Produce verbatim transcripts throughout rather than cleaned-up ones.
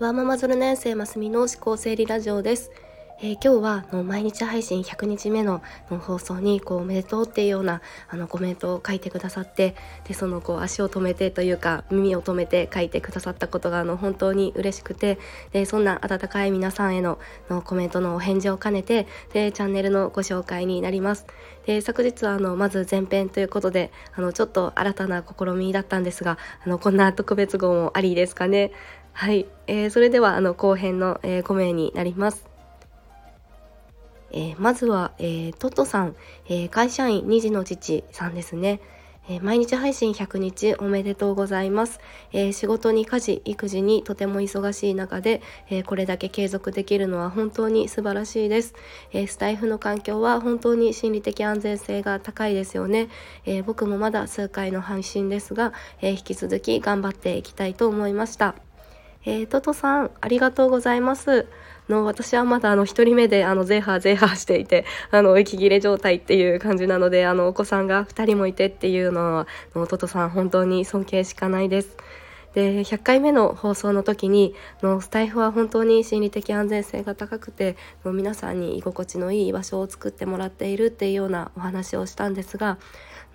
わーママゼロねん生ますみの思考整理ラジオです。えー、今日はの毎日配信ひゃくにちめ の, の放送にこうおめでとうっていうようなあのコメントを書いてくださって、でそのこう足を止めてというか耳を止めて書いてくださったことがあの本当に嬉しくて、でそんな温かい皆さんへ の, のコメントのお返事を兼ねて、でチャンネルのご紹介になります。で昨日はあのまず前編ということであのちょっと新たな試みだったんですが、あのこんな特別号もありですかね。はい、えー、それではあの後編の、えー、ごめいになります。えー、まずは、えー、トットさん、えー、会社員にじの父さんですね。えー、毎日配信ひゃくにちおめでとうございます。えー、仕事に家事育児にとても忙しい中で、えー、これだけ継続できるのは本当に素晴らしいです。えー、スタイフの環境は本当に心理的安全性が高いですよね。えー、僕もまだ数回の配信ですが、えー、引き続き頑張っていきたいと思いました。えー、トトさんありがとうございます。の私はまだあのひとりめであのゼーハーゼーハーしていて、あの息切れ状態っていう感じなので、あのお子さんがふたりもいてっていうのはのトトさん本当に尊敬しかないです。でひゃっかいめの放送の時にのスタイフは本当に心理的安全性が高くての皆さんに居心地のいい居場所を作ってもらっているっていうようなお話をしたんですが、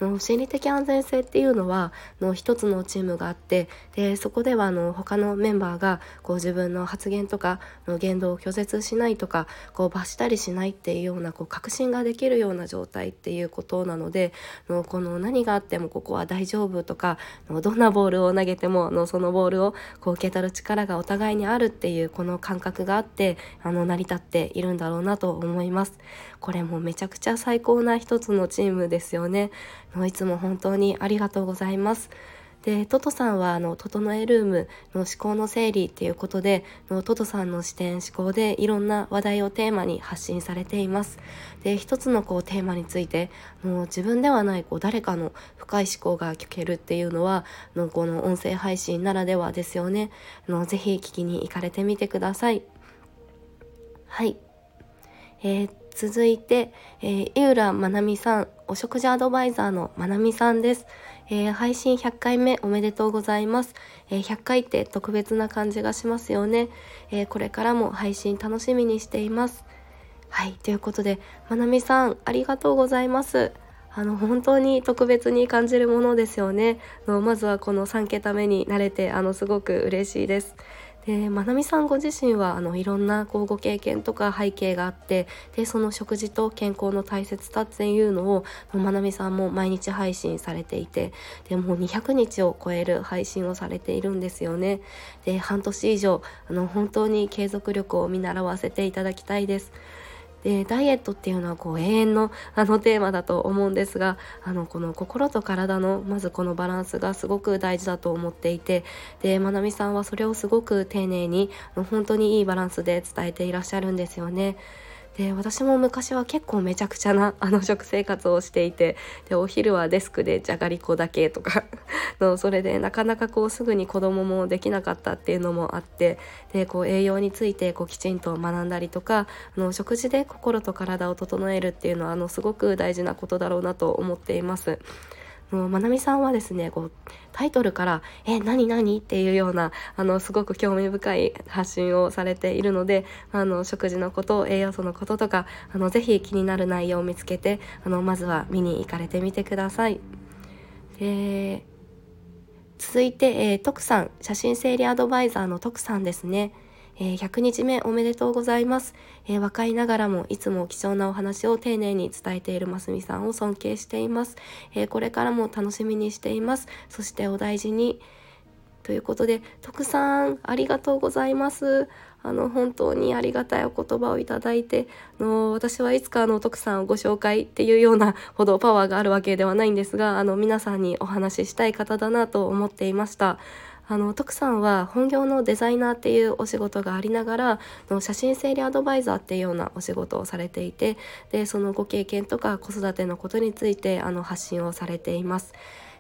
の心理的安全性っていうのはの一つのチームがあって、でそこではの他のメンバーがこう自分の発言とかの言動を拒絶しないとかこう罰したりしないっていうようなこう確信ができるような状態っていうことなので、のこの何があってもここは大丈夫とかのどんなボールを投げてものそのボールをこう受け取る力がお互いにあるっていうこの感覚があってあの成り立っているんだろうなと思います。これもめちゃくちゃ最高な一つのチームですよね。いつも本当にありがとうございます。でトトさんはあの整えルームの思考の整理っていうことでのトトさんの視点思考でいろんな話題をテーマに発信されています。で一つのこうテーマについての自分ではないこう誰かの深い思考が聞けるっていうのはのこの音声配信ならではですよね。のぜひ聞きに行かれてみてください。はい、えー、続いて、えー、井浦まなみさん、お食事アドバイザーのまなみさんです。えー、配信ひゃっかいめおめでとうございます。えー、ひゃっかいって特別な感じがしますよね。えー、これからも配信楽しみにしています。はい、ということでまなみさんありがとうございます。あの本当に特別に感じるものですよね。のまずはこのさんけために慣れてあのすごく嬉しいです。でまなみさんご自身はあのいろんなこうご経験とか背景があって、でその食事と健康の大切さっていうのをまなみさんも毎日配信されていて、でもうにひゃくにちを超える配信をされているんですよね。で半年以上あの本当に継続力を見習わせていただきたいです。でダイエットっていうのはこう永遠 の, あのテーマだと思うんですが、あのこの心と体のまずこのバランスがすごく大事だと思っていて、でまなみさんはそれをすごく丁寧に本当にいいバランスで伝えていらっしゃるんですよね。で私も昔は結構めちゃくちゃなあの食生活をしていて、でお昼はデスクでじゃがりこだけとかのそれでなかなかこうすぐに子供もできなかったっていうのもあって、でこう栄養についてこうきちんと学んだりとか、あの食事で心と体を整えるっていうのはあのすごく大事なことだろうなと思っています。まなみさんはですね、こうタイトルからえ何何っていうようなあのすごく興味深い発信をされているので、あの食事のこと栄養素のこととかあのぜひ気になる内容を見つけてあのまずは見に行かれてみてください。で続いて、えー、徳さん、写真整理アドバイザーの徳さんですね。えー、ひゃくにちめおめでとうございます。えー、若いながらもいつも貴重なお話を丁寧に伝えているますみさんを尊敬しています。えー、これからも楽しみにしています。そしてお大事に、ということで徳さんありがとうございます。あの本当にありがたいお言葉をいただいて、あの私はいつかあの徳さんをご紹介っていうようなほどパワーがあるわけではないんですが、あの皆さんにお話ししたい方だなと思っていました。あの徳さんは本業のデザイナーっていうお仕事がありながらの写真整理アドバイザーっていうようなお仕事をされていて、でそのご経験とか子育てのことについてあの発信をされています。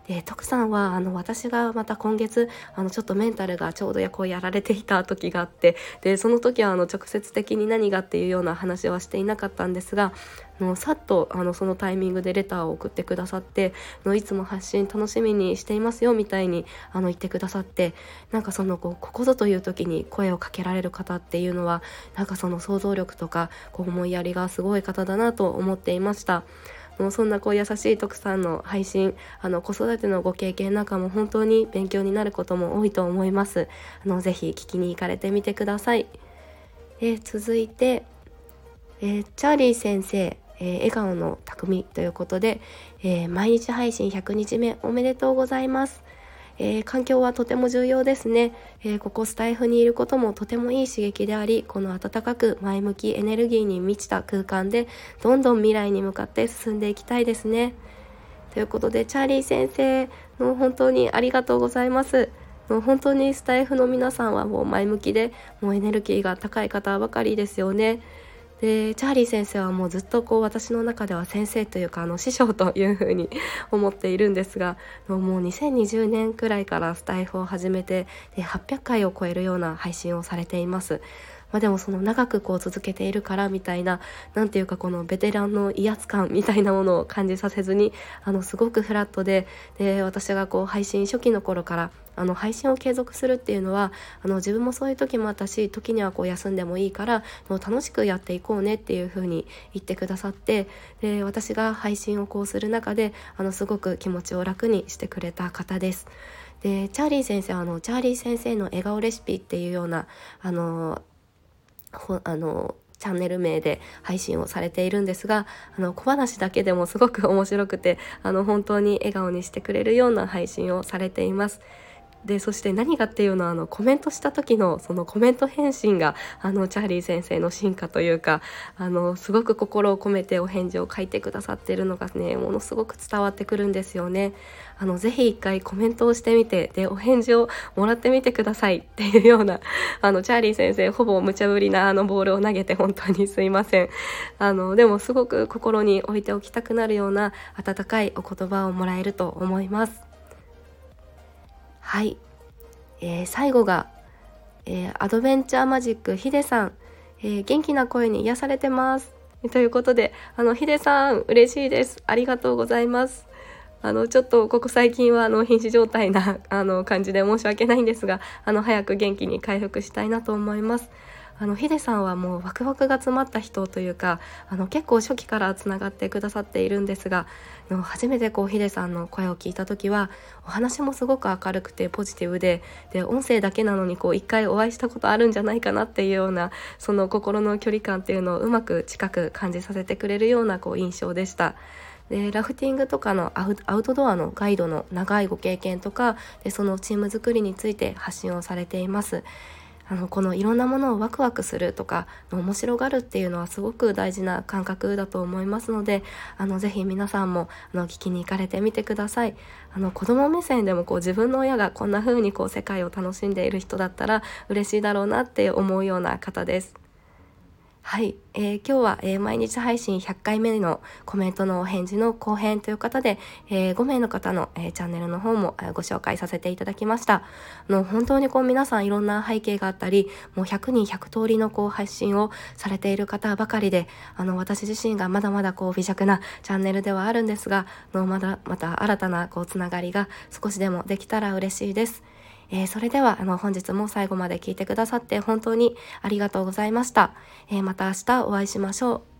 で徳さんはあの私がまた今月あのちょっとメンタルがちょうどやこうやられていた時があって、でその時はあの直接的に何がっていうような話はしていなかったんですが、のさっとあのそのタイミングでレターを送ってくださって、のいつも発信楽しみにしていますよみたいにあの言ってくださって、なんかそのこうここぞという時に声をかけられる方っていうのはなんかその想像力とかこう思いやりがすごい方だなと思っていました。もうそんなこう優しい徳さんの配信、あの子育てのご経験なんかも本当に勉強になることも多いと思います。あのぜひ聞きに行かれてみてください。え続いて、えチャーリー先生、えー、笑顔の匠ということで、えー、毎日配信ひゃくにちめおめでとうございます。えー、環境はとても重要ですね、えー、ここスタイフにいることもとてもいい刺激であり、この温かく前向きエネルギーに満ちた空間でどんどん未来に向かって進んでいきたいですねということで、チャーリー先生の本当にありがとうございます。もう本当にスタイフの皆さんはもう前向きでもうエネルギーが高い方ばかりですよね。でチャーリー先生はもうずっとこう私の中では先生というかあの師匠というふうに思っているんですが、もうにせんにじゅうねんくらいからスタイフを始めて、ではっぴゃっかいを超えるような配信をされています。まあ、でもその長くこう続けているからみたいな、なんていうかこのベテランの威圧感みたいなものを感じさせずに、あのすごくフラットで、で私がこう配信初期の頃からあの配信を継続するっていうのは、あの自分もそういう時もあったし、時にはこう休んでもいいからもう楽しくやっていこうねっていう風に言ってくださって、で私が配信をこうする中であのすごく気持ちを楽にしてくれた方です。でチャーリー先生はあのチャーリー先生の笑顔レシピっていうようなあのほあのチャンネル名で配信をされているんですが、あの小話だけでもすごく面白くて、あの本当に笑顔にしてくれるような配信をされています。でそして何がっていうのはあのコメントした時のそのコメント返信があのチャーリー先生の進化というか、あのすごく心を込めてお返事を書いてくださっているのがね、ものすごく伝わってくるんですよね。あのぜひ一回コメントをしてみて、でお返事をもらってみてくださいっていうような、あのチャーリー先生ほぼ無茶ぶりなあのボールを投げて本当にすいません。あのでもすごく心に置いておきたくなるような温かいお言葉をもらえると思います。はい、えー、最後が、えー、アドベンチャーマジックヒデさん、えー、元気な声に癒されてますということで、あのヒデさん嬉しいです、ありがとうございます。あのちょっとここ最近はあの瀕死状態なあの感じで申し訳ないんですが、あの早く元気に回復したいなと思います。あのヒデさんはもうワクワクが詰まった人というか、あの結構初期からつながってくださっているんですが、初めてこうヒデさんの声を聞いた時はお話もすごく明るくてポジティブで、で音声だけなのにこう一回お会いしたことあるんじゃないかなっていうような、その心の距離感っていうのをうまく近く感じさせてくれるようなこう印象でした。でラフティングとかのアウ、アウトドアのガイドの長いご経験とかで、そのチーム作りについて発信をされています。あのこのいろんなものをワクワクするとか面白がるっていうのはすごく大事な感覚だと思いますので、あのぜひ皆さんもあの聞きに行かれてみてください。あの子供目線でもこう自分の親がこんな風にこう世界を楽しんでいる人だったら嬉しいだろうなって思うような方です。はい、えー、今日は、えー、毎日配信ひゃっかいめのコメントのお返事の後編という方で、えー、ごめいの方の、えー、チャンネルの方も、えー、ご紹介させていただきました。あの本当にこう皆さんいろんな背景があったり、もうひゃくにんひゃくとおりのこう配信をされている方ばかりで、あの私自身がまだまだこう微弱なチャンネルではあるんですが、のまだまた新たなこうつながりが少しでもできたら嬉しいです。えー、それではあの本日も最後まで聞いてくださって本当にありがとうございました。えー、また明日お会いしましょう。